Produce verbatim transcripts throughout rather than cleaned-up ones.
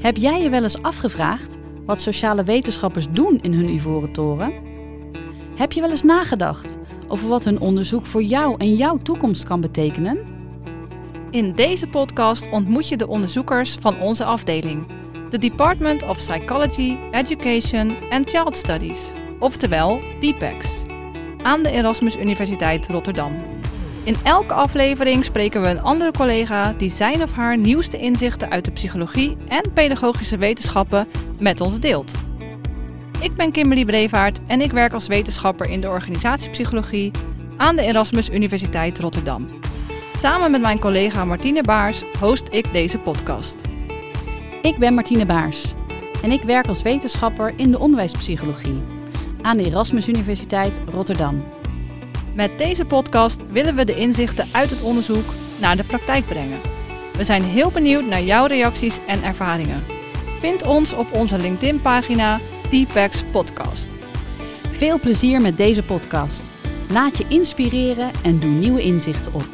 Heb jij je wel eens afgevraagd wat sociale wetenschappers doen in hun ivoren toren? Heb je wel eens nagedacht over wat hun onderzoek voor jou en jouw toekomst kan betekenen? In deze podcast ontmoet je de onderzoekers van onze afdeling, de Department of Psychology, Education and Child Studies, oftewel D PACS, aan de Erasmus Universiteit Rotterdam. In elke aflevering spreken we een andere collega die zijn of haar nieuwste inzichten uit de psychologie en pedagogische wetenschappen met ons deelt. Ik ben Kimberly Brevaart en ik werk als wetenschapper in de organisatiepsychologie aan de Erasmus Universiteit Rotterdam. Samen met mijn collega Martine Baars host ik deze podcast. Ik ben Martine Baars en ik werk als wetenschapper in de onderwijspsychologie aan de Erasmus Universiteit Rotterdam. Met deze podcast willen we de inzichten uit het onderzoek naar de praktijk brengen. We zijn heel benieuwd naar jouw reacties en ervaringen. Vind ons op onze LinkedIn-pagina D PACS Podcast. Veel plezier met deze podcast. Laat je inspireren en doe nieuwe inzichten op.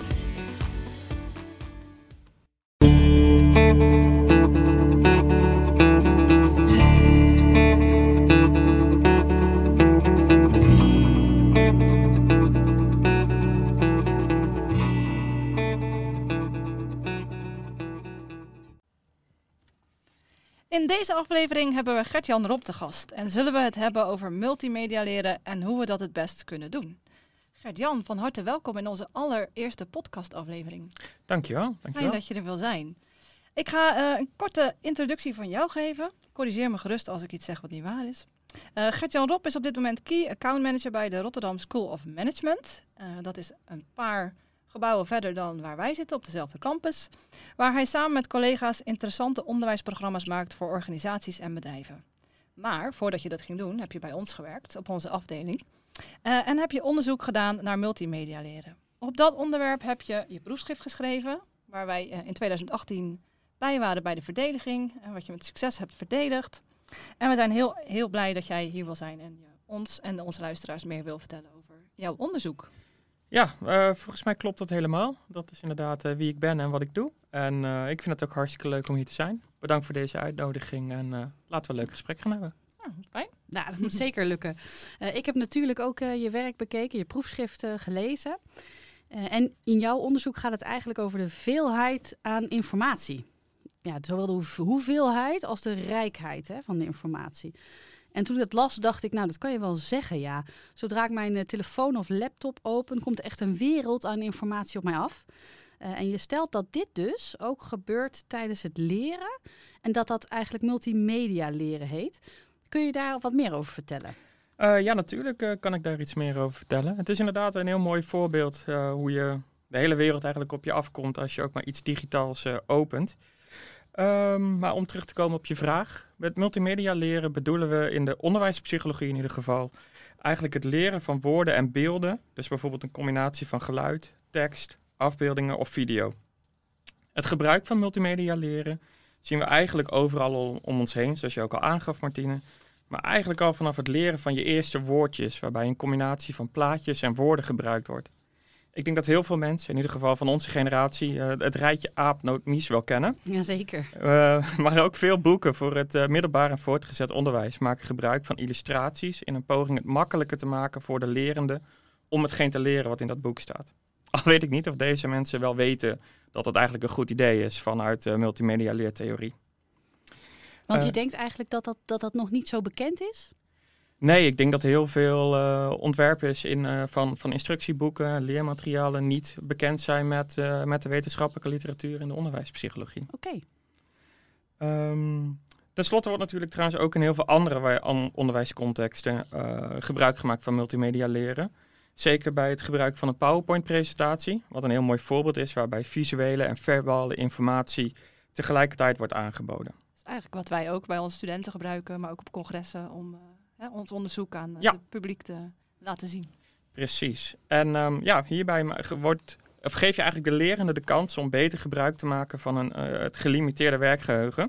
In deze aflevering hebben we Gert-Jan Rop te gast en zullen we het hebben over multimedia leren en hoe we dat het best kunnen doen. Gert-Jan, van harte welkom in onze allereerste podcastaflevering. Dankjewel. dankjewel. Fijn dat je er wil zijn. Ik ga uh, een korte introductie van jou geven. Corrigeer me gerust als ik iets zeg wat niet waar is. Uh, Gert-Jan Rop is op dit moment Key Account Manager bij de Rotterdam School of Management. Uh, dat is een paar gebouwen verder dan waar wij zitten, op dezelfde campus, waar hij samen met collega's interessante onderwijsprogramma's maakt voor organisaties en bedrijven. Maar voordat je dat ging doen, heb je bij ons gewerkt, op onze afdeling, uh, en heb je onderzoek gedaan naar multimedia leren. Op dat onderwerp heb je je proefschrift geschreven, waar wij uh, in tweeduizend achttien bij waren bij de verdediging, en wat je met succes hebt verdedigd. En we zijn heel, heel blij dat jij hier wil zijn en je ons en onze luisteraars meer wil vertellen over jouw onderzoek. Ja, uh, volgens mij klopt dat helemaal. Dat is inderdaad uh, wie ik ben en wat ik doe. En uh, ik vind het ook hartstikke leuk om hier te zijn. Bedankt voor deze uitnodiging en uh, laten we een leuk gesprek gaan hebben. Ja, fijn. Nou, dat moet zeker lukken. Uh, ik heb natuurlijk ook uh, je werk bekeken, je proefschriften uh, gelezen. Uh, en in jouw onderzoek gaat het eigenlijk over de veelheid aan informatie. Ja, zowel de hoeveelheid als de rijkheid, hè, van de informatie. En toen ik dat las, dacht ik, nou, dat kan je wel zeggen, ja. Zodra ik mijn uh, telefoon of laptop open, komt er echt een wereld aan informatie op mij af. Uh, en je stelt dat dit dus ook gebeurt tijdens het leren en dat dat eigenlijk multimedia leren heet. Kun je daar wat meer over vertellen? Uh, ja, natuurlijk uh, kan ik daar iets meer over vertellen. Het is inderdaad een heel mooi voorbeeld uh, hoe je de hele wereld eigenlijk op je afkomt als je ook maar iets digitaals uh, opent. Um, maar om terug te komen op je vraag, met multimedia leren bedoelen we in de onderwijspsychologie in ieder geval eigenlijk het leren van woorden en beelden, dus bijvoorbeeld een combinatie van geluid, tekst, afbeeldingen of video. Het gebruik van multimedia leren zien we eigenlijk overal om ons heen, zoals je ook al aangaf, Martine, maar eigenlijk al vanaf het leren van je eerste woordjes, waarbij een combinatie van plaatjes en woorden gebruikt wordt. Ik denk dat heel veel mensen, in ieder geval van onze generatie, uh, het rijtje Aap Noot Mies wel kennen. Jazeker. Uh, maar ook veel boeken voor het uh, middelbaar en voortgezet onderwijs maken gebruik van illustraties in een poging het makkelijker te maken voor de lerende om hetgeen te leren wat in dat boek staat. Al weet ik niet of deze mensen wel weten dat dat eigenlijk een goed idee is vanuit uh, multimedia leertheorie. Want uh, je denkt eigenlijk dat dat, dat dat nog niet zo bekend is? Nee, ik denk dat heel veel uh, ontwerpers in, uh, van, van instructieboeken, leermaterialen niet bekend zijn met, uh, met de wetenschappelijke literatuur in de onderwijspsychologie. Oké. Okay. Um, ten slotte wordt natuurlijk trouwens ook in heel veel andere onderwijscontexten uh, gebruik gemaakt van multimedia leren. Zeker bij het gebruik van een PowerPoint-presentatie, wat een heel mooi voorbeeld is waarbij visuele en verbale informatie tegelijkertijd wordt aangeboden. Dat is eigenlijk wat wij ook bij onze studenten gebruiken, maar ook op congressen om... Uh... Hè, ons onderzoek aan ja. het publiek te laten zien. Precies. En um, ja, hierbij wordt, of geef je eigenlijk de lerende de kans om beter gebruik te maken van een, uh, het gelimiteerde werkgeheugen.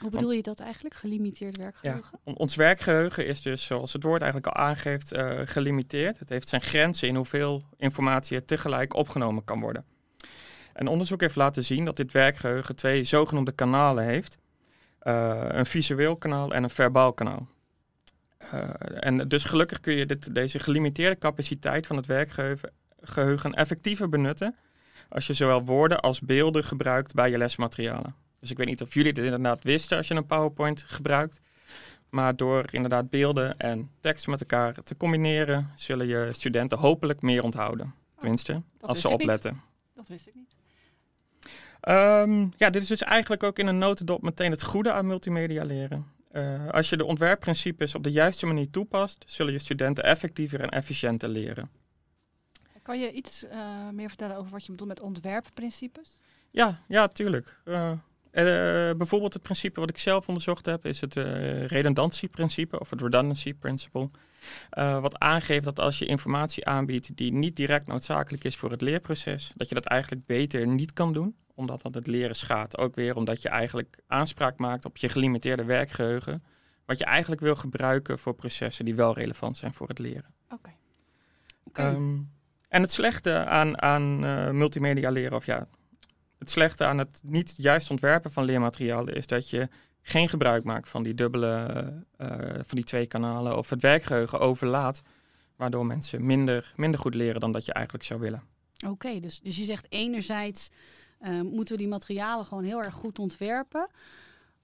Hoe bedoel Want, je dat eigenlijk, gelimiteerd werkgeheugen? Ja, ons werkgeheugen is dus, zoals het woord eigenlijk al aangeeft, uh, gelimiteerd. Het heeft zijn grenzen in hoeveel informatie er tegelijk opgenomen kan worden. En onderzoek heeft laten zien dat dit werkgeheugen twee zogenoemde kanalen heeft. uh, een visueel kanaal en een verbaal kanaal. Uh, en dus gelukkig kun je dit, deze gelimiteerde capaciteit van het werkgeheugen effectiever benutten als je zowel woorden als beelden gebruikt bij je lesmaterialen. Dus ik weet niet of jullie dit inderdaad wisten als je een PowerPoint gebruikt. Maar door inderdaad beelden en tekst met elkaar te combineren, zullen je studenten hopelijk meer onthouden. Tenminste, oh, als ze opletten. Niet. Dat wist ik niet. Um, ja, dit is dus eigenlijk ook in een notendop meteen het goede aan multimedia leren. Uh, als je de ontwerpprincipes op de juiste manier toepast, zullen je studenten effectiever en efficiënter leren. Kan je iets uh, meer vertellen over wat je bedoelt met ontwerpprincipes? Ja, ja, tuurlijk. Uh, Uh, bijvoorbeeld het principe wat ik zelf onderzocht heb, is het uh, redundantieprincipe of het redundancy principle. Uh, wat aangeeft dat als je informatie aanbiedt die niet direct noodzakelijk is voor het leerproces, dat je dat eigenlijk beter niet kan doen, omdat dat het leren schaadt. Ook weer omdat je eigenlijk aanspraak maakt op je gelimiteerde werkgeheugen, wat je eigenlijk wil gebruiken voor processen die wel relevant zijn voor het leren. Oké. Okay. Okay. Um, en het slechte aan, aan uh, multimedia leren, of ja... Het slechte aan het niet juist ontwerpen van leermaterialen is dat je geen gebruik maakt van die dubbele, uh, van die twee kanalen of het werkgeheugen overlaat, waardoor mensen minder, minder goed leren dan dat je eigenlijk zou willen. Oké, okay, dus, dus je zegt enerzijds uh, moeten we die materialen gewoon heel erg goed ontwerpen.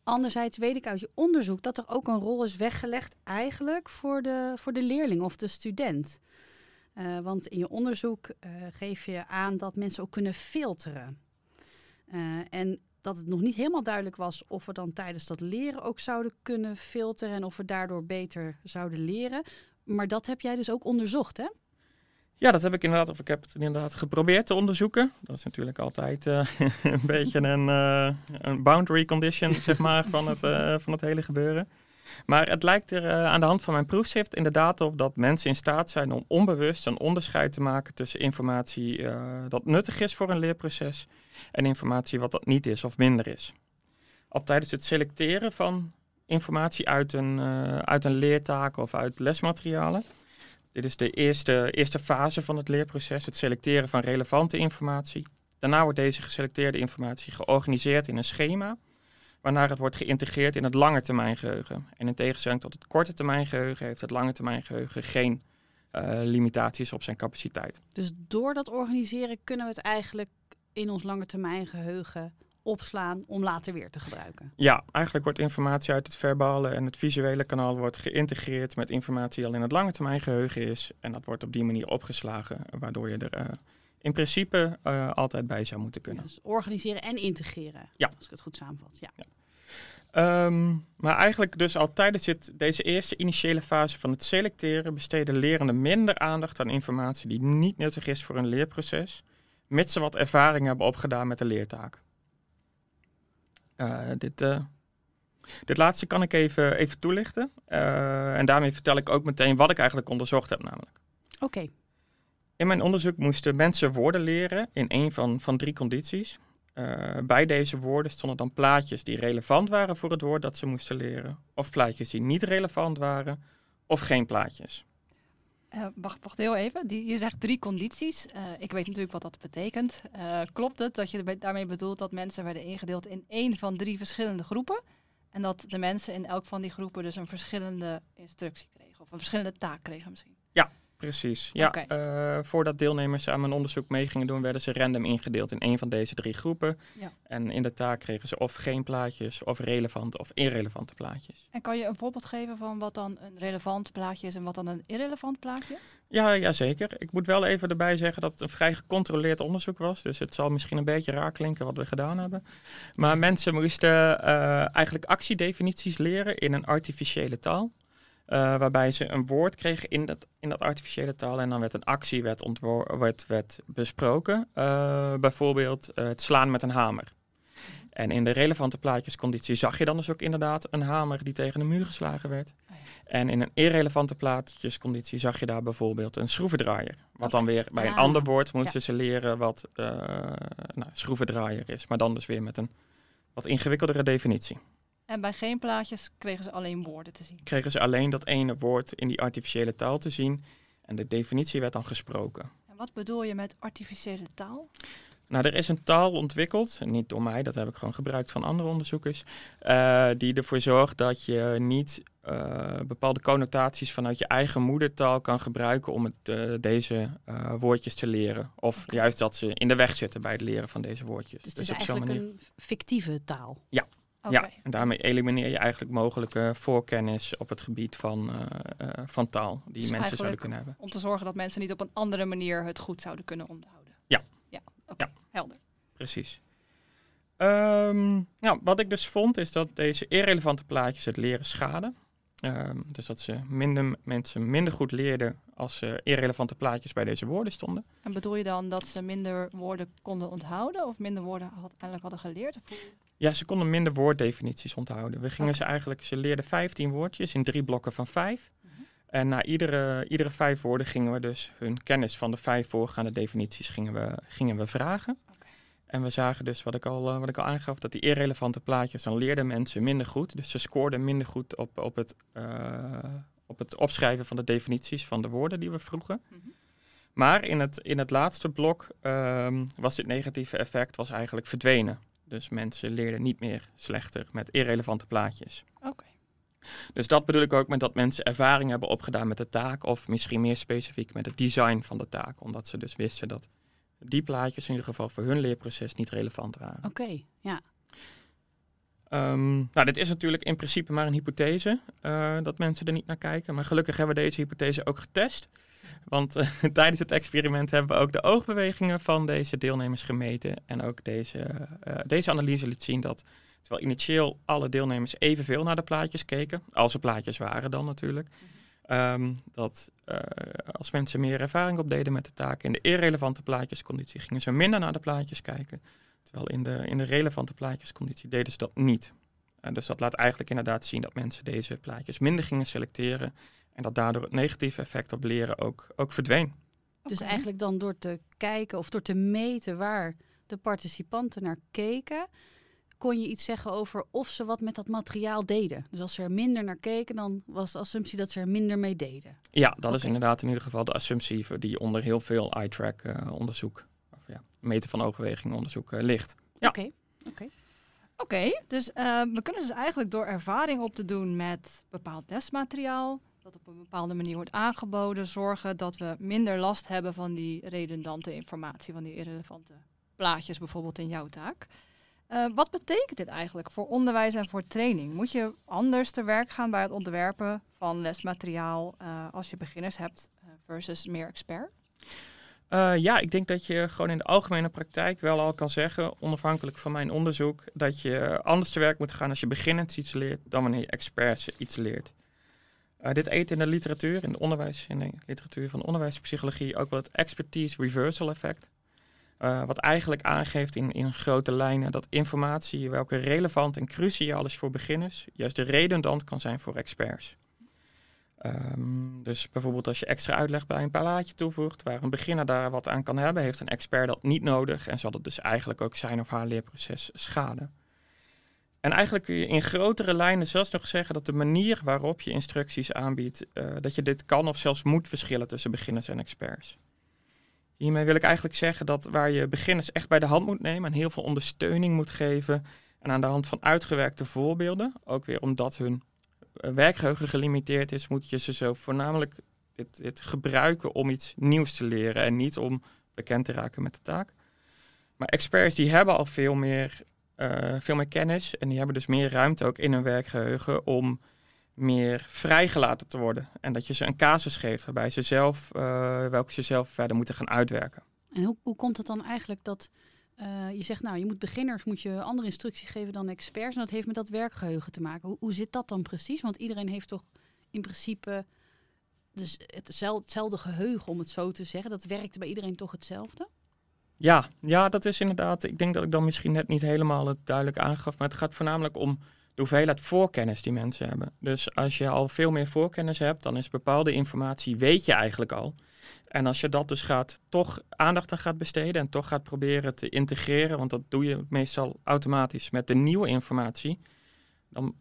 Anderzijds weet ik uit je onderzoek dat er ook een rol is weggelegd eigenlijk voor de, voor de leerling of de student. Uh, want in je onderzoek uh, geef je aan dat mensen ook kunnen filteren. Uh, en dat het nog niet helemaal duidelijk was of we dan tijdens dat leren ook zouden kunnen filteren en of we daardoor beter zouden leren. Maar dat heb jij dus ook onderzocht, hè? Ja, dat heb ik inderdaad, of ik heb het inderdaad geprobeerd te onderzoeken. Dat is natuurlijk altijd uh, een beetje een, uh, een boundary condition, zeg maar, van het, uh, van het hele gebeuren. Maar het lijkt er uh, aan de hand van mijn proefschrift inderdaad op dat mensen in staat zijn om onbewust een onderscheid te maken tussen informatie uh, dat nuttig is voor een leerproces en informatie wat dat niet is of minder is. Al tijdens het selecteren van informatie uit een, uh, uit een leertaak of uit lesmaterialen. Dit is de eerste, eerste fase van het leerproces, het selecteren van relevante informatie. Daarna wordt deze geselecteerde informatie georganiseerd in een schema, waarna het wordt geïntegreerd in het langetermijngeheugen. En in tegenstelling tot het korte termijngeheugen heeft het langetermijngeheugen geen uh, limitaties op zijn capaciteit. Dus door dat organiseren kunnen we het eigenlijk in ons langetermijngeheugen opslaan om later weer te gebruiken? Ja, eigenlijk wordt informatie uit het verbale en het visuele kanaal wordt geïntegreerd met informatie die al in het langetermijngeheugen is. En dat wordt op die manier opgeslagen, waardoor je er... Uh, in principe uh, altijd bij zou moeten kunnen. Dus organiseren en integreren, ja. Als ik het goed samenvat. Ja. Ja. Um, maar eigenlijk dus al tijdens dit, deze eerste initiële fase van het selecteren besteden lerenden minder aandacht aan informatie die niet nuttig is voor hun leerproces, mits ze wat ervaring hebben opgedaan met de leertaak. Uh, dit, uh, dit laatste kan ik even, even toelichten. Uh, en daarmee vertel ik ook meteen wat ik eigenlijk onderzocht heb namelijk. Oké. Okay. In mijn onderzoek moesten mensen woorden leren in één van, van drie condities. Uh, bij deze woorden stonden dan plaatjes die relevant waren voor het woord dat ze moesten leren. Of plaatjes die niet relevant waren. Of geen plaatjes. Uh, wacht, wacht heel even. Die, je zegt drie condities. Uh, ik weet natuurlijk wat dat betekent. Uh, klopt het dat je daarmee bedoelt dat mensen werden ingedeeld in één van drie verschillende groepen? En dat de mensen in elk van die groepen dus een verschillende instructie kregen? Of een verschillende taak kregen misschien? Ja. Precies, ja. Okay. Uh, voordat deelnemers aan mijn onderzoek mee gingen doen, werden ze random ingedeeld in een van deze drie groepen. Ja. En in de taak kregen ze of geen plaatjes, of relevante of irrelevante plaatjes. En kan je een voorbeeld geven van wat dan een relevant plaatje is en wat dan een irrelevant plaatje is? Ja, ja, zeker. Ik moet wel even erbij zeggen dat het een vrij gecontroleerd onderzoek was. Dus het zal misschien een beetje raar klinken wat we gedaan hebben. Maar mensen moesten uh, eigenlijk actiedefinities leren in een artificiële taal. Uh, waarbij ze een woord kregen in dat, in dat artificiële taal en dan werd een actie werd ontwor- werd, werd besproken. Uh, bijvoorbeeld uh, het slaan met een hamer. En in de relevante plaatjesconditie zag je dan dus ook inderdaad een hamer die tegen de muur geslagen werd. Oh ja. En in een irrelevante plaatjesconditie zag je daar bijvoorbeeld een schroevendraaier. Wat dan weer bij een ander woord moesten ja. ze leren wat uh, nou, schroevendraaier is. Maar dan dus weer met een wat ingewikkeldere definitie. En bij geen plaatjes kregen ze alleen woorden te zien? Kregen ze alleen dat ene woord in die artificiële taal te zien. En de definitie werd dan gesproken. En wat bedoel je met artificiële taal? Nou, er is een taal ontwikkeld, niet door mij, dat heb ik gewoon gebruikt van andere onderzoekers, uh, die ervoor zorgt dat je niet uh, bepaalde connotaties vanuit je eigen moedertaal kan gebruiken om het, uh, deze uh, woordjes te leren. Of okay. juist dat ze in de weg zitten bij het leren van deze woordjes. Dus het is dus eigenlijk manier... een fictieve taal? Ja. Okay. Ja, en daarmee elimineer je eigenlijk mogelijke voorkennis op het gebied van, uh, uh, van taal die dus mensen zouden kunnen hebben. Om te zorgen dat mensen niet op een andere manier het goed zouden kunnen onthouden. Ja. Ja, oké, okay. ja. Helder. Precies. Um, nou, wat ik dus vond is dat deze irrelevante plaatjes het leren schaden. Um, dus dat ze minder, mensen minder goed leerden als uh, irrelevante plaatjes bij deze woorden stonden. En bedoel je dan dat ze minder woorden konden onthouden of minder woorden uiteindelijk hadden geleerd? Of... Ja, ze konden minder woorddefinities onthouden. We gingen okay. ze eigenlijk, ze leerden vijftien woordjes in drie blokken van vijf. Mm-hmm. En na iedere, iedere vijf woorden gingen we dus hun kennis van de vijf voorgaande definities gingen we, gingen we vragen. Okay. En we zagen dus, wat ik, al, wat ik al aangaf, dat die irrelevante plaatjes, dan leerden mensen minder goed. Dus ze scoorden minder goed op, op, het, uh, op het opschrijven van de definities van de woorden die we vroegen. Mm-hmm. Maar in het, in het laatste blok um, was dit negatieve effect was eigenlijk verdwenen. Dus mensen leerden niet meer slechter met irrelevante plaatjes. Oké. Okay. Dus dat bedoel ik ook met dat mensen ervaring hebben opgedaan met de taak... of misschien meer specifiek met het design van de taak. Omdat ze dus wisten dat die plaatjes in ieder geval voor hun leerproces niet relevant waren. Oké, okay, ja. Um, nou, dit is natuurlijk in principe maar een hypothese uh, dat mensen er niet naar kijken. Maar gelukkig hebben we deze hypothese ook getest... Want uh, tijdens het experiment hebben we ook de oogbewegingen van deze deelnemers gemeten. En ook deze, uh, deze analyse liet zien dat, terwijl initieel alle deelnemers evenveel naar de plaatjes keken, als er plaatjes waren dan natuurlijk, um, dat uh, als mensen meer ervaring opdeden met de taken in de irrelevante plaatjesconditie, gingen ze minder naar de plaatjes kijken. Terwijl in de, in de relevante plaatjesconditie deden ze dat niet. Uh, dus dat laat eigenlijk inderdaad zien dat mensen deze plaatjes minder gingen selecteren. En dat daardoor het negatieve effect op leren ook, ook verdween. Dus okay. eigenlijk dan door te kijken of door te meten waar de participanten naar keken... kon je iets zeggen over of ze wat met dat materiaal deden. Dus als ze er minder naar keken, dan was de assumptie dat ze er minder mee deden. Ja, dat okay. is inderdaad in ieder geval de assumptie die onder heel veel eye-track uh, onderzoek... of ja, meten van oogbeweging onderzoek uh, ligt. Ja. Oké, okay. oké. Okay. Oké, okay, dus uh, we kunnen dus eigenlijk door ervaring op te doen met bepaald testmateriaal... dat op een bepaalde manier wordt aangeboden, zorgen dat we minder last hebben van die redundante informatie, van die irrelevante plaatjes bijvoorbeeld in jouw taak. Uh, wat betekent dit eigenlijk voor onderwijs en voor training? Moet je anders te werk gaan bij het ontwerpen van lesmateriaal uh, als je beginners hebt uh, versus meer expert? Uh, ja, ik denk dat je gewoon in de algemene praktijk wel al kan zeggen, onafhankelijk van mijn onderzoek, dat je anders te werk moet gaan als je beginnend iets leert dan wanneer je experts iets leert. Uh, dit eet in de literatuur, in de onderwijs, in de literatuur van onderwijspsychologie ook wel het expertise reversal effect. Uh, wat eigenlijk aangeeft in, in grote lijnen dat informatie, welke relevant en cruciaal is voor beginners, juist redundant kan zijn voor experts. Um, dus bijvoorbeeld als je extra uitleg bij een plaatje toevoegt, waar een beginner daar wat aan kan hebben, heeft een expert dat niet nodig en zal dat dus eigenlijk ook zijn of haar leerproces schaden. En eigenlijk kun je in grotere lijnen zelfs nog zeggen dat de manier waarop je instructies aanbiedt, uh, dat je dit kan of zelfs moet verschillen tussen beginners en experts. Hiermee wil ik eigenlijk zeggen dat waar je beginners echt bij de hand moet nemen en heel veel ondersteuning moet geven en aan de hand van uitgewerkte voorbeelden, ook weer omdat hun werkgeheugen gelimiteerd is, moet je ze zo voornamelijk dit, dit gebruiken om iets nieuws te leren en niet om bekend te raken met de taak. Maar experts die hebben al veel meer... Uh, veel meer kennis en die hebben dus meer ruimte ook in hun werkgeheugen om meer vrijgelaten te worden. En dat je ze een casus geeft waarbij ze zelf, uh, welke ze zelf verder moeten gaan uitwerken. En hoe, hoe komt het dan eigenlijk dat uh, je zegt, nou je moet beginners moet je andere instructie geven dan experts en dat heeft met dat werkgeheugen te maken. Hoe, hoe zit dat dan precies? Want iedereen heeft toch in principe dus hetzelfde geheugen om het zo te zeggen. Dat werkt bij iedereen toch hetzelfde? Ja, ja, dat is inderdaad, ik denk dat ik dan misschien net niet helemaal het duidelijk aangaf, maar het gaat voornamelijk om de hoeveelheid voorkennis die mensen hebben. Dus als je al veel meer voorkennis hebt, dan is bepaalde informatie, weet je eigenlijk al. En als je dat dus gaat, toch aandacht aan gaat besteden en toch gaat proberen te integreren, want dat doe je meestal automatisch met de nieuwe informatie, dan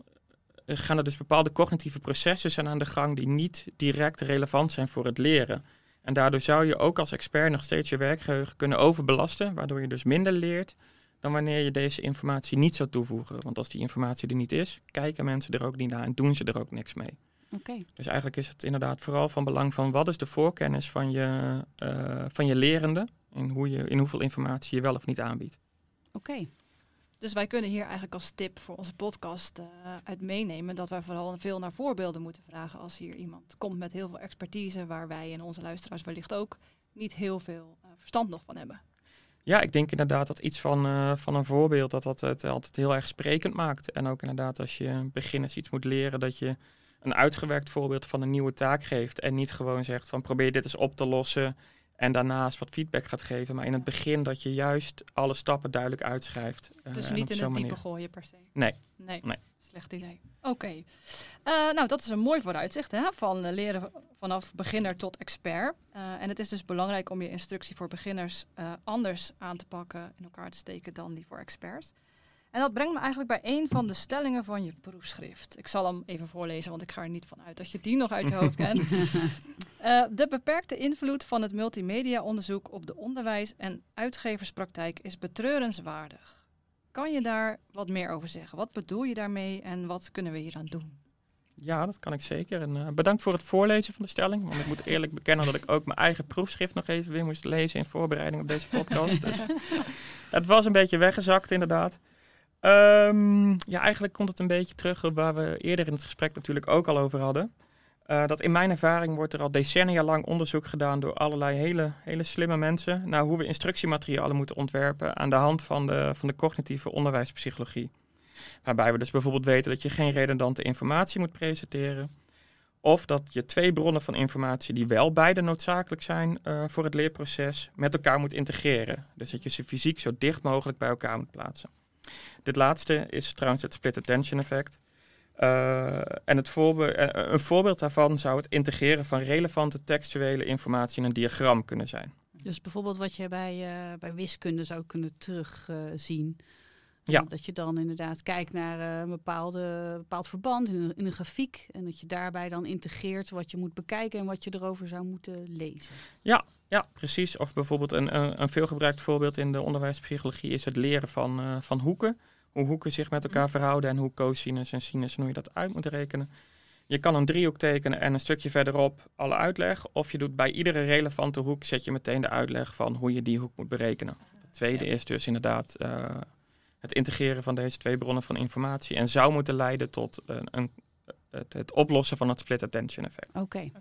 gaan er dus bepaalde cognitieve processen aan de gang die niet direct relevant zijn voor het leren. En daardoor zou je ook als expert nog steeds je werkgeheugen kunnen overbelasten, waardoor je dus minder leert dan wanneer je deze informatie niet zou toevoegen. Want als die informatie er niet is, kijken mensen er ook niet naar en doen ze er ook niks mee. Okay. Dus eigenlijk is het inderdaad vooral van belang van wat is de voorkennis van je, uh, van je lerende en hoe je, in hoeveel informatie je wel of niet aanbiedt. Oké. Okay. Dus wij kunnen hier eigenlijk als tip voor onze podcast uh, uit meenemen dat wij vooral veel naar voorbeelden moeten vragen als hier iemand komt met heel veel expertise waar wij en onze luisteraars wellicht ook niet heel veel uh, verstand nog van hebben. Ja, ik denk inderdaad dat iets van, uh, van een voorbeeld dat dat het altijd heel erg sprekend maakt. En ook inderdaad als je beginners iets moet leren dat je een uitgewerkt voorbeeld van een nieuwe taak geeft en niet gewoon zegt van probeer dit eens op te lossen en daarnaast wat feedback gaat geven. Maar in het begin dat je juist alle stappen duidelijk uitschrijft. Uh, dus niet in het diepe gooien per se? Nee. Nee, nee. Slecht idee. Oké. Okay. Uh, nou, dat is een mooi vooruitzicht hè? Van uh, leren vanaf beginner tot expert. Uh, en het is dus belangrijk om je instructie voor beginners uh, anders aan te pakken, in elkaar te steken dan die voor experts. En dat brengt me eigenlijk bij een van de stellingen van je proefschrift. Ik zal hem even voorlezen, want ik ga er niet van uit dat je die nog uit je hoofd kent. Uh, de beperkte invloed van het multimediaonderzoek op de onderwijs- en uitgeverspraktijk is betreurenswaardig. Kan je daar wat meer over zeggen? Wat bedoel je daarmee en wat kunnen we hier aan doen? Ja, dat kan ik zeker. En, uh, bedankt voor het voorlezen van de stelling. Want ik moet eerlijk bekennen dat ik ook mijn eigen proefschrift nog even weer moest lezen in voorbereiding op deze podcast. Dus het was een beetje weggezakt inderdaad. Um, ja, eigenlijk komt het een beetje terug op waar we eerder in het gesprek natuurlijk ook al over hadden. Uh, dat in mijn ervaring wordt er al decennia lang onderzoek gedaan door allerlei hele, hele slimme mensen naar hoe we instructiematerialen moeten ontwerpen aan de hand van de, van de cognitieve onderwijspsychologie. Waarbij we dus bijvoorbeeld weten dat je geen redundante informatie moet presenteren. Of dat je twee bronnen van informatie die wel beide noodzakelijk zijn uh, voor het leerproces met elkaar moet integreren. Dus dat je ze fysiek zo dicht mogelijk bij elkaar moet plaatsen. Dit laatste is trouwens het split attention effect. Uh, en het voorbe- uh, een voorbeeld daarvan zou het integreren van relevante textuele informatie in een diagram kunnen zijn. Dus bijvoorbeeld wat je bij, uh, bij wiskunde zou kunnen terugzien. Uh, ja. Dat je dan inderdaad kijkt naar uh, een bepaalde, bepaald verband in een, in een grafiek. En dat je daarbij dan integreert wat je moet bekijken en wat je erover zou moeten lezen. Ja. Ja, precies. Of bijvoorbeeld een, een veelgebruikt voorbeeld in de onderwijspsychologie is het leren van, uh, van hoeken. Hoe hoeken zich met elkaar verhouden en hoe cosinus en sinus, hoe je dat uit moet rekenen. Je kan een driehoek tekenen en een stukje verderop alle uitleg. Of je doet bij iedere relevante hoek zet je meteen de uitleg van hoe je die hoek moet berekenen. Het tweede is dus inderdaad uh, het integreren van deze twee bronnen van informatie. En zou moeten leiden tot een, een, het, het oplossen van het split attention effect. Oké. Okay.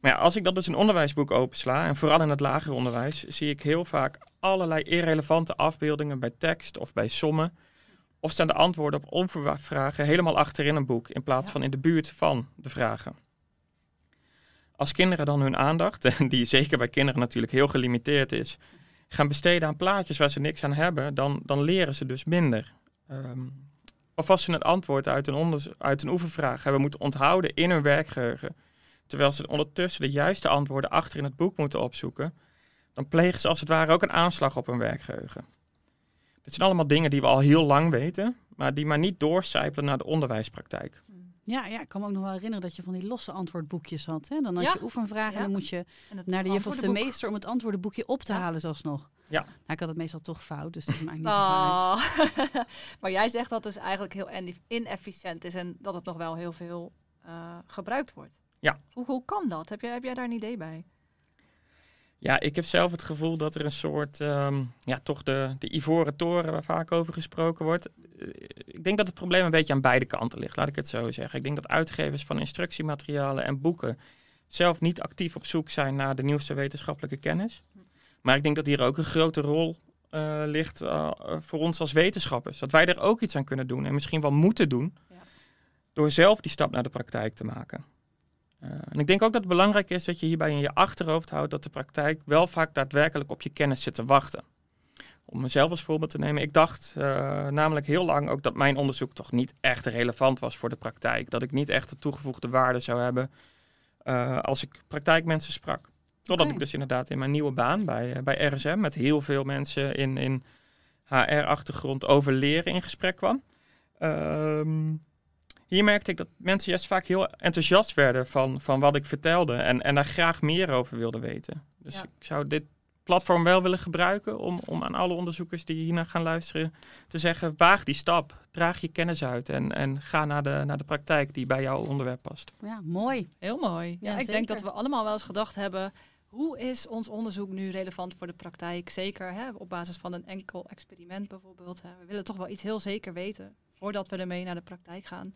Maar ja, als ik dat dus een onderwijsboek opensla, en vooral in het lager onderwijs, zie ik heel vaak allerlei irrelevante afbeeldingen bij tekst of bij sommen. Of staan de antwoorden op onvragen helemaal achterin een boek, in plaats van in de buurt van de vragen. Als kinderen dan hun aandacht, die zeker bij kinderen natuurlijk heel gelimiteerd is, gaan besteden aan plaatjes waar ze niks aan hebben, dan, dan leren ze dus minder. Um, of als ze een antwoord uit een, onderzo- uit een oefenvraag hebben moeten onthouden in hun werkgeheugen, terwijl ze ondertussen de juiste antwoorden achter in het boek moeten opzoeken, dan plegen ze als het ware ook een aanslag op hun werkgeheugen. Dit zijn allemaal dingen die we al heel lang weten, maar die maar niet doorcijpelen naar de onderwijspraktijk. Ja, ja, ik kan me ook nog wel herinneren dat je van die losse antwoordboekjes had. Hè? Dan had ja. je oefenvragen ja. en dan moet je naar de juf of de meester om het antwoordenboekje op te ja. halen zelfsnog. Ja. Nou, ik had het meestal toch fout, dus dat maakt niet oh. zoveel uit. Maar jij zegt dat het dus eigenlijk heel inefficiënt is en dat het nog wel heel veel uh, gebruikt wordt. Ja. Hoe, hoe kan dat? Heb jij, heb jij daar een idee bij? Ja, ik heb zelf het gevoel dat er een soort, um, ja, toch de, de ivoren toren waar vaak over gesproken wordt. Ik denk dat het probleem een beetje aan beide kanten ligt, laat ik het zo zeggen. Ik denk dat uitgevers van instructiematerialen en boeken zelf niet actief op zoek zijn naar de nieuwste wetenschappelijke kennis. Maar ik denk dat hier ook een grote rol uh, ligt uh, voor ons als wetenschappers. Dat wij er ook iets aan kunnen doen en misschien wel moeten doen, ja. door zelf die stap naar de praktijk te maken. Uh, en ik denk ook dat het belangrijk is dat je hierbij in je achterhoofd houdt dat de praktijk wel vaak daadwerkelijk op je kennis zit te wachten. Om mezelf als voorbeeld te nemen, ik dacht uh, namelijk heel lang ook dat mijn onderzoek toch niet echt relevant was voor de praktijk. Dat ik niet echt de toegevoegde waarde zou hebben uh, als ik praktijkmensen sprak. Totdat okay. ik dus inderdaad in mijn nieuwe baan bij, uh, bij R S M met heel veel mensen in, in H R-achtergrond over leren in gesprek kwam. Ehm... Uh, hier merkte ik dat mensen juist vaak heel enthousiast werden van, van wat ik vertelde. En, en daar graag meer over wilden weten. Dus ja. ik zou dit platform wel willen gebruiken om, om aan alle onderzoekers die hiernaar gaan luisteren te zeggen, waag die stap, draag je kennis uit en, en ga naar de, naar de praktijk die bij jouw onderwerp past. Ja, mooi. Heel mooi. Ja, ja, ik denk dat we allemaal wel eens gedacht hebben, hoe is ons onderzoek nu relevant voor de praktijk? Zeker hè, op basis van een enkel experiment bijvoorbeeld. Hè. We willen toch wel iets heel zeker weten voordat we ermee naar de praktijk gaan.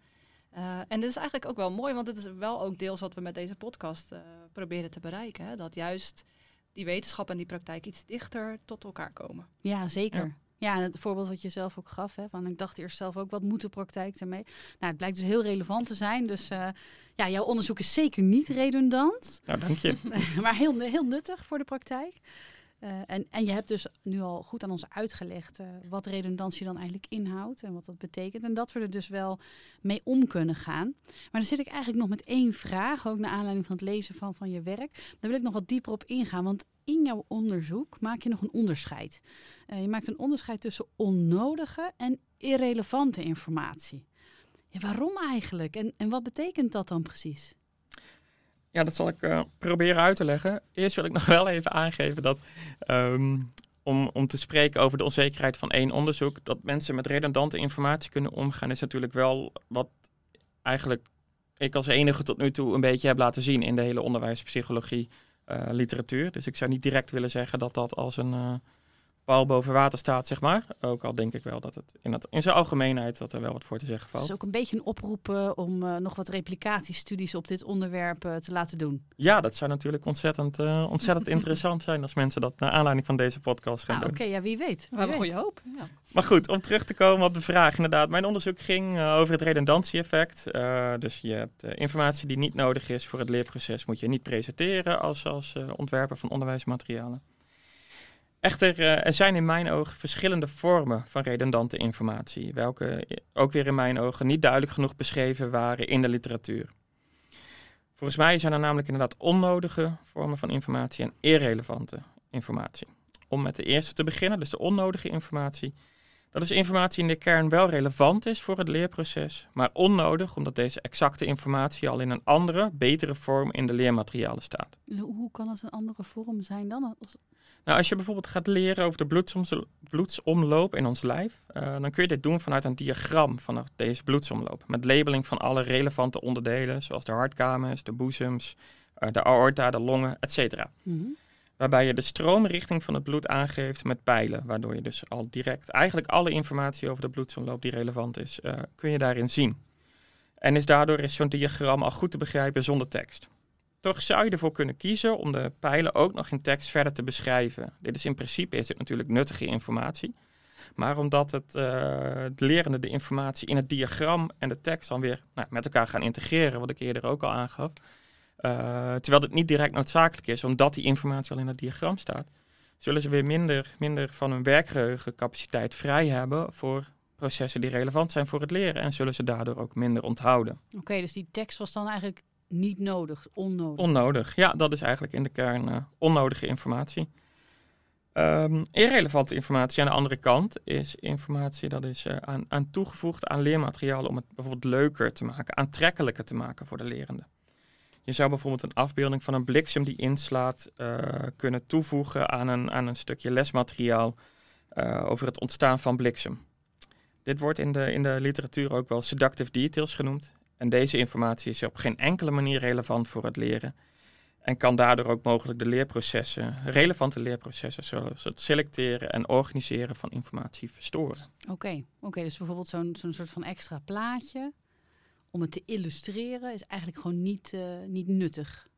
Uh, en dit is eigenlijk ook wel mooi, want dit is wel ook deels wat we met deze podcast uh, proberen te bereiken. Hè. Dat juist die wetenschap en die praktijk iets dichter tot elkaar komen. Ja, zeker. Ja. Ja, en het voorbeeld wat je zelf ook gaf, hè, want ik dacht eerst zelf ook, wat moet de praktijk daarmee? Nou, het blijkt dus heel relevant te zijn. Dus uh, ja, jouw onderzoek is zeker niet redundant. Nou, dank je. Maar heel, heel nuttig voor de praktijk. Uh, en, en je hebt dus nu al goed aan ons uitgelegd uh, wat redundantie dan eigenlijk inhoudt en wat dat betekent. En dat we er dus wel mee om kunnen gaan. Maar dan zit ik eigenlijk nog met één vraag, ook naar aanleiding van het lezen van, van je werk. Daar wil ik nog wat dieper op ingaan, want in jouw onderzoek maak je nog een onderscheid. Uh, je maakt een onderscheid tussen onnodige en irrelevante informatie. Ja, waarom eigenlijk? En, en wat betekent dat dan precies? Ja, dat zal ik uh, proberen uit te leggen. Eerst wil ik nog wel even aangeven dat um, om, om te spreken over de onzekerheid van één onderzoek, dat mensen met redundante informatie kunnen omgaan, is natuurlijk wel wat eigenlijk ik als enige tot nu toe een beetje heb laten zien in de hele onderwijspsychologie uh, literatuur. Dus ik zou niet direct willen zeggen dat dat als een uh, paal boven water staat, zeg maar. Ook al denk ik wel dat het in, het, in zijn algemeenheid dat er wel wat voor te zeggen valt. Het is ook een beetje een oproep uh, om uh, nog wat replicatiestudies op dit onderwerp uh, te laten doen. Ja, dat zou natuurlijk ontzettend, uh, ontzettend interessant zijn als mensen dat naar aanleiding van deze podcast gaan ah, doen. Oké, okay, ja, wie weet. We hebben goede hoop. Ja. Maar goed, om terug te komen op de vraag. Inderdaad, mijn onderzoek ging uh, over het redundantie-effect. Uh, dus je hebt uh, informatie die niet nodig is voor het leerproces, moet je niet presenteren als, als uh, ontwerper van onderwijsmaterialen. Echter, er zijn in mijn ogen verschillende vormen van redundante informatie, welke ook weer in mijn ogen niet duidelijk genoeg beschreven waren in de literatuur. Volgens mij zijn er namelijk inderdaad onnodige vormen van informatie en irrelevante informatie. Om met de eerste te beginnen, dus de onnodige informatie. Dat is informatie in de kern wel relevant is voor het leerproces, maar onnodig omdat deze exacte informatie al in een andere, betere vorm in de leermaterialen staat. Hoe kan het een andere vorm zijn dan? Nou, als je bijvoorbeeld gaat leren over de bloedsomloop in ons lijf, uh, dan kun je dit doen vanuit een diagram van deze bloedsomloop. Met labeling van alle relevante onderdelen, zoals de hartkamers, de boezems, uh, de aorta, de longen, et cetera. Mm-hmm. Waarbij je de stroomrichting van het bloed aangeeft met pijlen. Waardoor je dus al direct eigenlijk alle informatie over de bloedsomloop die relevant is, uh, kun je daarin zien. En is daardoor is zo'n diagram al goed te begrijpen zonder tekst. Toch zou je ervoor kunnen kiezen om de pijlen ook nog in tekst verder te beschrijven. Dit is in principe is het natuurlijk nuttige informatie. Maar omdat het, uh, het lerende de informatie in het diagram en de tekst dan weer nou, met elkaar gaan integreren, wat ik eerder ook al aangaf. Uh, terwijl het niet direct noodzakelijk is, omdat die informatie al in het diagram staat, zullen ze weer minder, minder van hun werkgeheugencapaciteit vrij hebben voor processen die relevant zijn voor het leren en zullen ze daardoor ook minder onthouden. Oké, okay, dus die tekst was dan eigenlijk niet nodig, onnodig? Onnodig, ja, dat is eigenlijk in de kern uh, onnodige informatie. Um, irrelevante informatie aan de andere kant is informatie dat is uh, aan, aan toegevoegd aan leermateriaal om het bijvoorbeeld leuker te maken, aantrekkelijker te maken voor de lerende. Je zou bijvoorbeeld een afbeelding van een bliksem die inslaat uh, kunnen toevoegen aan een, aan een stukje lesmateriaal uh, over het ontstaan van bliksem. Dit wordt in de, in de literatuur ook wel seductive details genoemd. En deze informatie is op geen enkele manier relevant voor het leren. En kan daardoor ook mogelijk de leerprocessen, relevante leerprocessen, zoals het selecteren en organiseren van informatie verstoren. Oké, okay. okay, dus bijvoorbeeld zo'n, zo'n soort van extra plaatje om het te illustreren, is eigenlijk gewoon niet, uh, niet nuttig.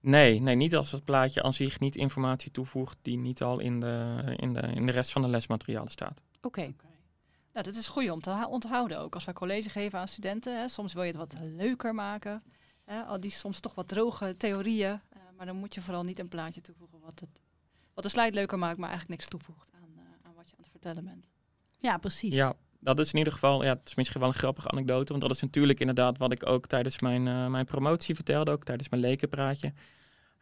Nee, nee, niet als het plaatje aan zich niet informatie toevoegt die niet al in de, in de, in de rest van de lesmaterialen staat. Oké. Okay. Okay. Nou, dat is goed om te onthouden ook. Als wij college geven aan studenten, hè, soms wil je het wat leuker maken. Hè, al die soms toch wat droge theorieën. Uh, maar dan moet je vooral niet een plaatje toevoegen wat, het, wat de slide leuker maakt, maar eigenlijk niks toevoegt aan, uh, aan wat je aan het vertellen bent. Ja, precies. Ja. Dat is in ieder geval, ja, het is misschien wel een grappige anekdote, want dat is natuurlijk inderdaad wat ik ook tijdens mijn, uh, mijn promotie vertelde, ook tijdens mijn lekenpraatje.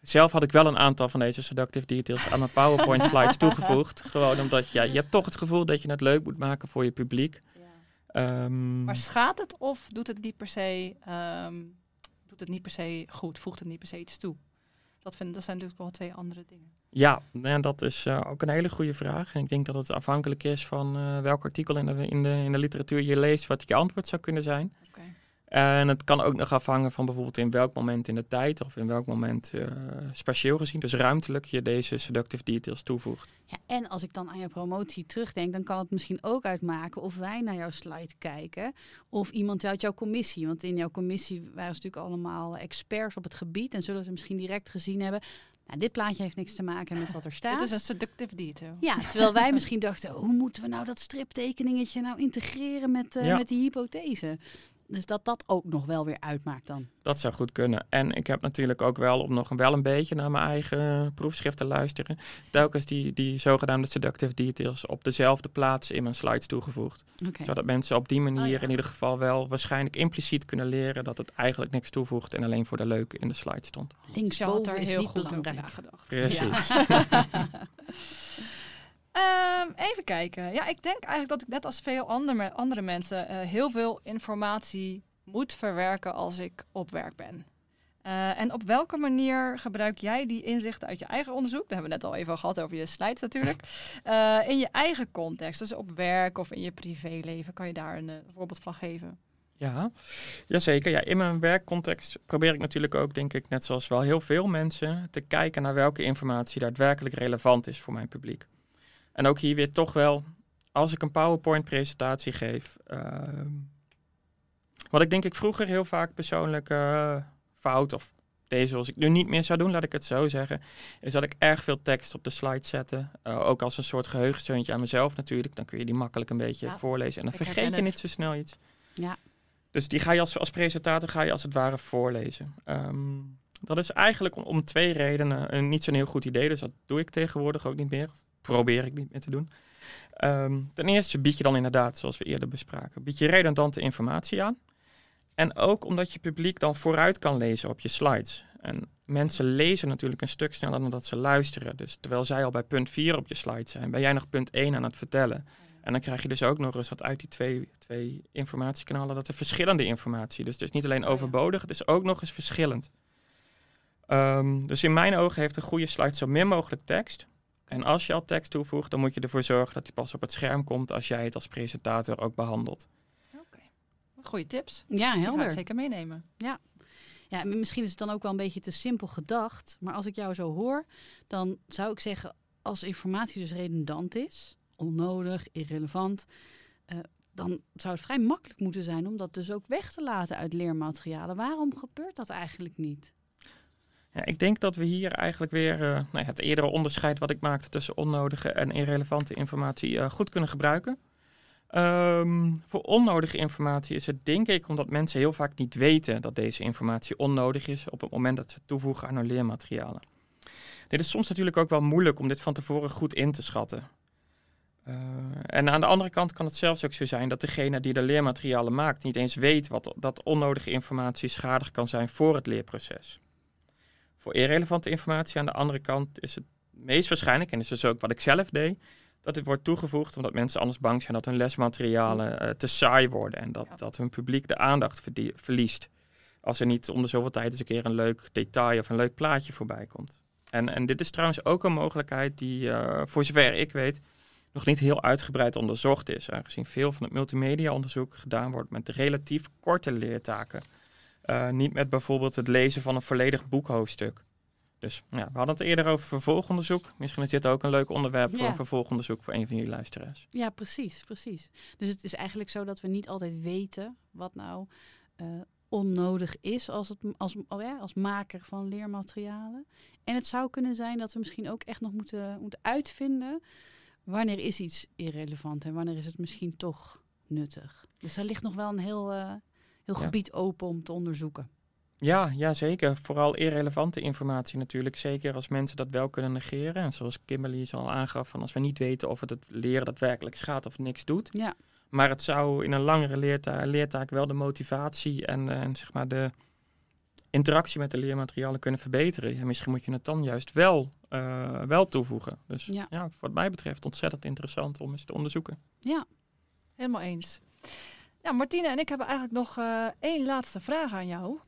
Zelf had ik wel een aantal van deze seductive details aan mijn PowerPoint slides toegevoegd, gewoon omdat ja, je hebt toch het gevoel dat je het leuk moet maken voor je publiek. Um, maar schaadt het of doet het niet per se, um, doet het niet per se goed? Voegt het niet per se iets toe? Dat, vind, dat zijn natuurlijk wel twee andere dingen. Ja, nou ja, dat is uh, ook een hele goede vraag. En ik denk dat het afhankelijk is van uh, welk artikel in de, in, de, in de literatuur je leest, wat je antwoord zou kunnen zijn. Okay. En het kan ook nog afhangen van bijvoorbeeld in welk moment in de tijd of in welk moment uh, spatieel gezien, dus ruimtelijk, je deze seductive details toevoegt. Ja, en als ik dan aan je promotie terugdenk, dan kan het misschien ook uitmaken of wij naar jouw slide kijken of iemand uit jouw commissie. Want in jouw commissie waren ze natuurlijk allemaal experts op het gebied en zullen ze misschien direct gezien hebben. Nou, dit plaatje heeft niks te maken met wat er staat. Het is een seductive detail. Ja, terwijl wij misschien dachten, hoe moeten we nou dat striptekeningetje nou integreren met, uh, ja. met die hypothese? Dus dat dat ook nog wel weer uitmaakt dan. Dat zou goed kunnen. En ik heb natuurlijk ook wel, om nog wel een beetje naar mijn eigen proefschrift te luisteren, telkens die, die zogenaamde seductive details op dezelfde plaats in mijn slides toegevoegd. Okay. Zodat mensen op die manier oh, ja. in ieder geval wel waarschijnlijk impliciet kunnen leren dat het eigenlijk niks toevoegt en alleen voor de leuke in de slide stond. Linksboven is heel niet goed belangrijk. Nagedacht. Precies. Ja. Um, even kijken. Ja, ik denk eigenlijk dat ik net als veel andere, andere mensen uh, heel veel informatie moet verwerken als ik op werk ben. Uh, en op welke manier gebruik jij die inzichten uit je eigen onderzoek? Daar hebben we net al even gehad over je slides natuurlijk. Uh, in je eigen context, dus op werk of in je privéleven. Kan je daar een uh, voorbeeld van geven? Ja, jazeker. Ja, in mijn werkcontext probeer ik natuurlijk ook, denk ik, net zoals wel heel veel mensen, te kijken naar welke informatie daadwerkelijk relevant is voor mijn publiek. En ook hier weer toch wel, als ik een PowerPoint-presentatie geef, Uh, wat ik denk ik vroeger heel vaak persoonlijk uh, fout, of deze zoals ik nu niet meer zou doen, laat ik het zo zeggen, is dat ik erg veel tekst op de slide zette. Uh, ook als een soort geheugensteuntje aan mezelf natuurlijk. Dan kun je die makkelijk een beetje ja, voorlezen en dan vergeet je niet zo snel iets. Ja. Dus die ga je als, als presentator ga je als het ware voorlezen. Um, dat is eigenlijk om, om twee redenen een, niet zo'n heel goed idee. Dus dat doe ik tegenwoordig ook niet meer. Probeer ik niet meer te doen. Um, ten eerste bied je dan inderdaad, zoals we eerder bespraken, bied je redundante informatie aan. En ook omdat je publiek dan vooruit kan lezen op je slides. En mensen lezen natuurlijk een stuk sneller dan dat ze luisteren. Dus terwijl zij al bij punt vier op je slide zijn, ben jij nog punt één aan het vertellen. En dan krijg je dus ook nog eens wat uit die twee, twee informatiekanalen, dat er verschillende informatie. Dus het is niet alleen overbodig, het is ook nog eens verschillend. Um, dus in mijn ogen heeft een goede slide zo min mogelijk tekst. En als je al tekst toevoegt, dan moet je ervoor zorgen dat die pas op het scherm komt als jij het als presentator ook behandelt. Oké, okay. Goeie tips. Ja, helder. Die ga ik zeker meenemen. Ja. Ja, misschien is het dan ook wel een beetje te simpel gedacht. Maar als ik jou zo hoor, dan zou ik zeggen, als informatie dus redundant is, onnodig, irrelevant, Uh, dan zou het vrij makkelijk moeten zijn om dat dus ook weg te laten uit leermaterialen. Waarom gebeurt dat eigenlijk niet? Ja, ik denk dat we hier eigenlijk weer uh, nou, het eerdere onderscheid wat ik maakte tussen onnodige en irrelevante informatie uh, goed kunnen gebruiken. Um, voor onnodige informatie is het denk ik omdat mensen heel vaak niet weten dat deze informatie onnodig is op het moment dat ze toevoegen aan hun leermaterialen. Dit is soms natuurlijk ook wel moeilijk om dit van tevoren goed in te schatten. Uh, en aan de andere kant kan het zelfs ook zo zijn dat degene die de leermaterialen maakt niet eens weet wat, dat onnodige informatie schadig kan zijn voor het leerproces. Voor irrelevante informatie aan de andere kant is het meest waarschijnlijk, en is dus ook wat ik zelf deed, dat dit wordt toegevoegd omdat mensen anders bang zijn dat hun lesmaterialen uh, te saai worden en dat, dat hun publiek de aandacht verdie- verliest. Als er niet om de zoveel tijd eens een keer een leuk detail of een leuk plaatje voorbij komt. En, en dit is trouwens ook een mogelijkheid die, uh, voor zover ik weet, nog niet heel uitgebreid onderzocht is, aangezien veel van het multimediaonderzoek gedaan wordt met relatief korte leertaken. Uh, niet met bijvoorbeeld het lezen van een volledig boekhoofdstuk. Dus ja, we hadden het eerder over vervolgonderzoek. Misschien is dit ook een leuk onderwerp voor ja. een vervolgonderzoek voor een van jullie luisteraars. Ja, precies, precies. Dus het is eigenlijk zo dat we niet altijd weten wat nou uh, onnodig is als, het, als, oh ja, als maker van leermaterialen. En het zou kunnen zijn dat we misschien ook echt nog moeten, moeten uitvinden wanneer is iets irrelevant en wanneer is het misschien toch nuttig. Dus daar ligt nog wel een heel... Uh, Heel gebied ja. open om te onderzoeken. Ja, ja, zeker. Vooral irrelevante informatie natuurlijk. Zeker als mensen dat wel kunnen negeren. En zoals Kimberly al aangaf, van als we niet weten of het het leren daadwerkelijk schaadt of niks doet. Ja. Maar het zou in een langere leerta- leertaak wel de motivatie en, uh, en zeg maar de interactie met de leermaterialen kunnen verbeteren. En misschien moet je het dan juist wel, uh, wel toevoegen. Dus ja. ja, wat mij betreft ontzettend interessant om eens te onderzoeken. Ja, helemaal eens. Nou, Martine en ik hebben eigenlijk nog uh, één laatste vraag aan jou.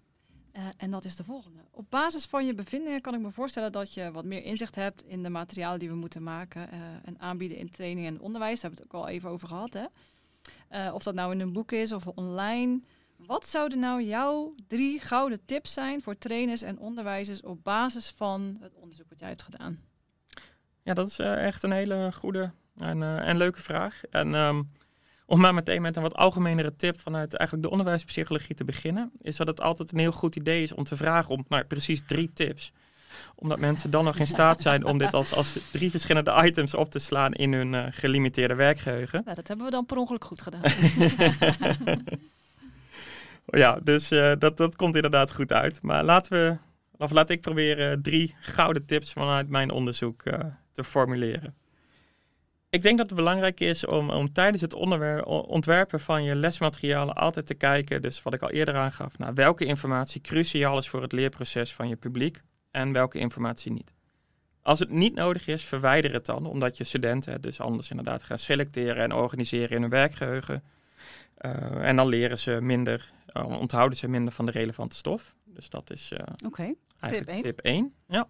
Uh, en dat is de volgende. Op basis van je bevindingen kan ik me voorstellen dat je wat meer inzicht hebt in de materialen die we moeten maken uh, en aanbieden in training en onderwijs. Daar hebben we het ook al even over gehad, hè? Uh, of dat nou in een boek is of online. Wat zouden nou jouw drie gouden tips zijn voor trainers en onderwijzers op basis van het onderzoek wat jij hebt gedaan? Ja, dat is uh, echt een hele goede en, uh, en leuke vraag. En um, om maar meteen met een wat algemenere tip vanuit eigenlijk de onderwijspsychologie te beginnen, is dat het altijd een heel goed idee is om te vragen om nou, precies drie tips. Omdat mensen dan nog in staat zijn om dit als, als drie verschillende items op te slaan in hun uh, gelimiteerde werkgeheugen. Nou, dat hebben we dan per ongeluk goed gedaan. Ja, dus uh, dat, dat komt inderdaad goed uit. Maar laten we, of laat ik proberen drie gouden tips vanuit mijn onderzoek uh, te formuleren. Ik denk dat het belangrijk is om, om tijdens het onderwerp, ontwerpen van je lesmaterialen altijd te kijken, dus wat ik al eerder aangaf, naar welke informatie cruciaal is voor het leerproces van je publiek en welke informatie niet. Als het niet nodig is, verwijder het dan, omdat je studenten dus anders inderdaad gaan selecteren en organiseren in hun werkgeheugen. Uh, en dan leren ze minder, uh, onthouden ze minder van de relevante stof. Dus dat is uh, okay. eigenlijk tip één. Ja.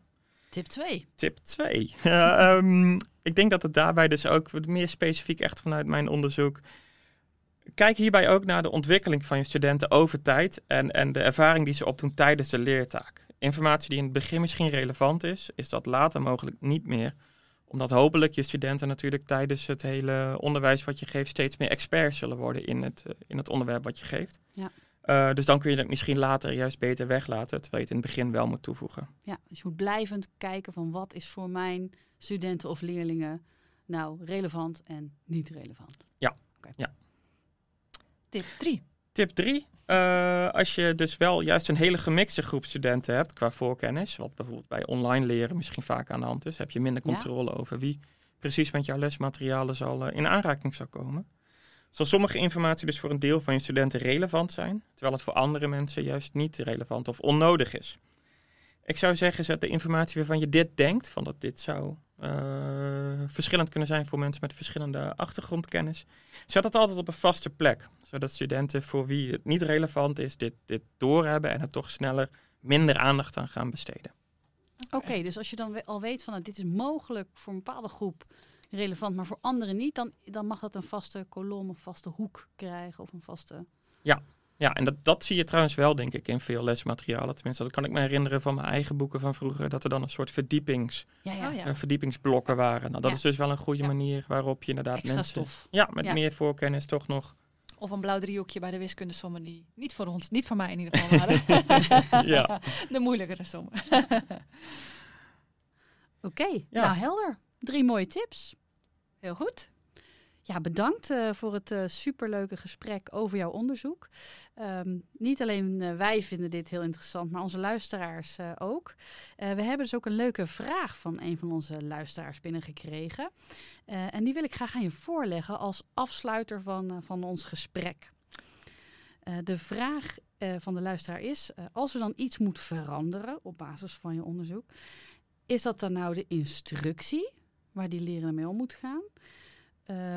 Tip twee. Tip twee. uh, um, ik denk dat het daarbij dus ook meer specifiek echt vanuit mijn onderzoek. Kijk hierbij ook naar de ontwikkeling van je studenten over tijd en, en de ervaring die ze opdoen tijdens de leertaak. Informatie die in het begin misschien relevant is, is dat later mogelijk niet meer. Omdat hopelijk je studenten natuurlijk tijdens het hele onderwijs wat je geeft steeds meer experts zullen worden in het, in het onderwerp wat je geeft. Ja. Uh, dus dan kun je dat misschien later juist beter weglaten, terwijl je het in het begin wel moet toevoegen. Ja, dus je moet blijvend kijken van wat is voor mijn studenten of leerlingen nou relevant en niet relevant. Ja. Okay. Ja. Tip drie. Tip drie. Uh, als je dus wel juist een hele gemixte groep studenten hebt qua voorkennis, wat bijvoorbeeld bij online leren misschien vaak aan de hand is, heb je minder controle ja. over wie precies met jouw lesmaterialen zal, uh, in aanraking zal komen. Zal sommige informatie dus voor een deel van je studenten relevant zijn, terwijl het voor andere mensen juist niet relevant of onnodig is. Ik zou zeggen, zet de informatie waarvan je dit denkt, van dat dit zou uh, verschillend kunnen zijn voor mensen met verschillende achtergrondkennis, zet dat altijd op een vaste plek. Zodat studenten voor wie het niet relevant is, dit, dit doorhebben en er toch sneller minder aandacht aan gaan besteden. Oké, okay, dus als je dan al weet van nou, dit is mogelijk voor een bepaalde groep relevant, maar voor anderen niet, dan, dan mag dat een vaste kolom of vaste hoek krijgen of een vaste... Ja. Ja, en dat, dat zie je trouwens wel, denk ik, in veel lesmaterialen. Tenminste, dat kan ik me herinneren van mijn eigen boeken van vroeger. Dat er dan een soort verdiepings, ja, ja. Uh, verdiepingsblokken waren. Nou, dat ja. is dus wel een goede ja. manier waarop je inderdaad extra mensen... stof. Ja, met ja. meer voorkennis toch nog... Of een blauw driehoekje bij de wiskundesommen die niet voor ons, niet voor mij in ieder geval waren. ja. De moeilijkere sommen. Oké, okay, ja. nou helder. Drie mooie tips. Heel goed. Ja, bedankt uh, voor het uh, superleuke gesprek over jouw onderzoek. Um, niet alleen uh, wij vinden dit heel interessant, maar onze luisteraars uh, ook. Uh, we hebben dus ook een leuke vraag van een van onze luisteraars binnengekregen. Uh, en die wil ik graag aan je voorleggen als afsluiter van, uh, van ons gesprek. Uh, de vraag uh, van de luisteraar is, uh, als er dan iets moet veranderen op basis van je onderzoek, is dat dan nou de instructie waar die lerende mee om moet gaan?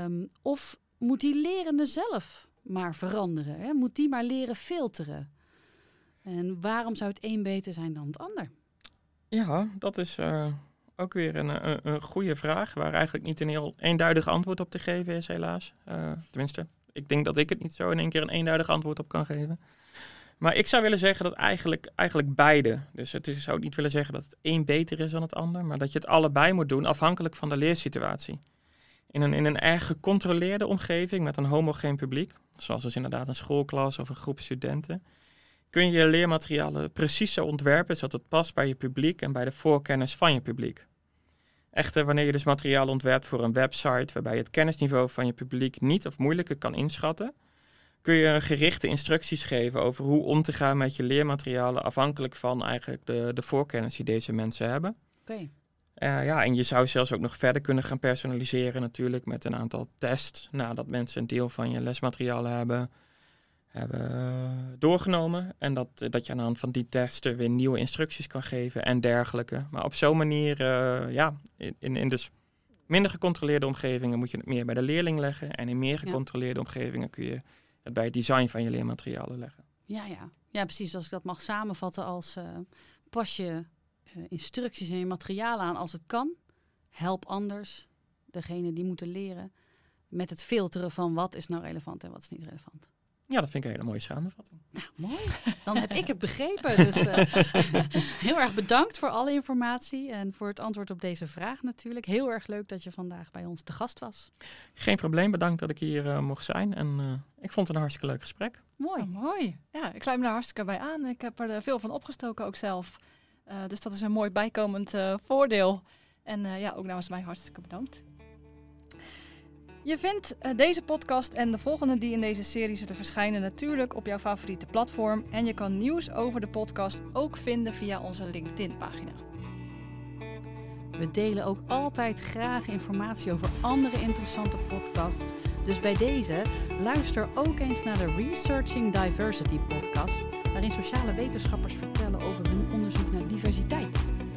Um, of moet die lerende zelf maar veranderen? Hè? Moet die maar leren filteren? En waarom zou het een beter zijn dan het ander? Ja, dat is uh, ook weer een, een, een goede vraag, waar eigenlijk niet een heel eenduidig antwoord op te geven is, helaas. Uh, tenminste, ik denk dat ik het niet zo in één keer een eenduidig antwoord op kan geven. Maar ik zou willen zeggen dat eigenlijk, eigenlijk beide. Dus het is, ik zou niet willen zeggen dat het een beter is dan het ander, maar dat je het allebei moet doen afhankelijk van de leersituatie. In een, in een erg gecontroleerde omgeving met een homogeen publiek, zoals dus inderdaad een schoolklas of een groep studenten, kun je je leermaterialen precies zo ontwerpen zodat het past bij je publiek en bij de voorkennis van je publiek. Echter, wanneer je dus materiaal ontwerpt voor een website waarbij je het kennisniveau van je publiek niet of moeilijker kan inschatten, kun je gerichte instructies geven over hoe om te gaan met je leermaterialen afhankelijk van eigenlijk de, de voorkennis die deze mensen hebben. Oké. Okay. Uh, ja, en je zou zelfs ook nog verder kunnen gaan personaliseren natuurlijk met een aantal tests nadat mensen een deel van je lesmaterialen hebben, hebben uh, doorgenomen. En dat, dat je aan de hand van die testen weer nieuwe instructies kan geven en dergelijke. Maar op zo'n manier, uh, ja, in, in, in dus minder gecontroleerde omgevingen moet je het meer bij de leerling leggen. En in meer gecontroleerde ja. omgevingen kun je bij het design van je leermaterialen leggen. Ja, ja. Ja, precies. Als ik dat mag samenvatten als uh, pas je uh, instructies en je materialen aan als het kan. Help anders, degene die moeten leren, met het filteren van wat is nou relevant en wat is niet relevant. Ja, dat vind ik een hele mooie samenvatting. Nou, mooi. Dan heb ik het begrepen. Dus uh, heel erg bedankt voor alle informatie en voor het antwoord op deze vraag natuurlijk. Heel erg leuk dat je vandaag bij ons te gast was. Geen probleem, bedankt dat ik hier uh, mocht zijn. En uh, ik vond het een hartstikke leuk gesprek. Mooi. Oh, mooi. Ja, ik sluit me daar hartstikke bij aan. Ik heb er veel van opgestoken ook zelf. Uh, dus dat is een mooi bijkomend uh, voordeel. En uh, ja, ook namens mij hartstikke bedankt. Je vindt deze podcast en de volgende die in deze serie zullen verschijnen natuurlijk op jouw favoriete platform. En je kan nieuws over de podcast ook vinden via onze LinkedIn-pagina. We delen ook altijd graag informatie over andere interessante podcasts. Dus bij deze, luister ook eens naar de Researching Diversity podcast, waarin sociale wetenschappers vertellen over hun onderzoek naar diversiteit.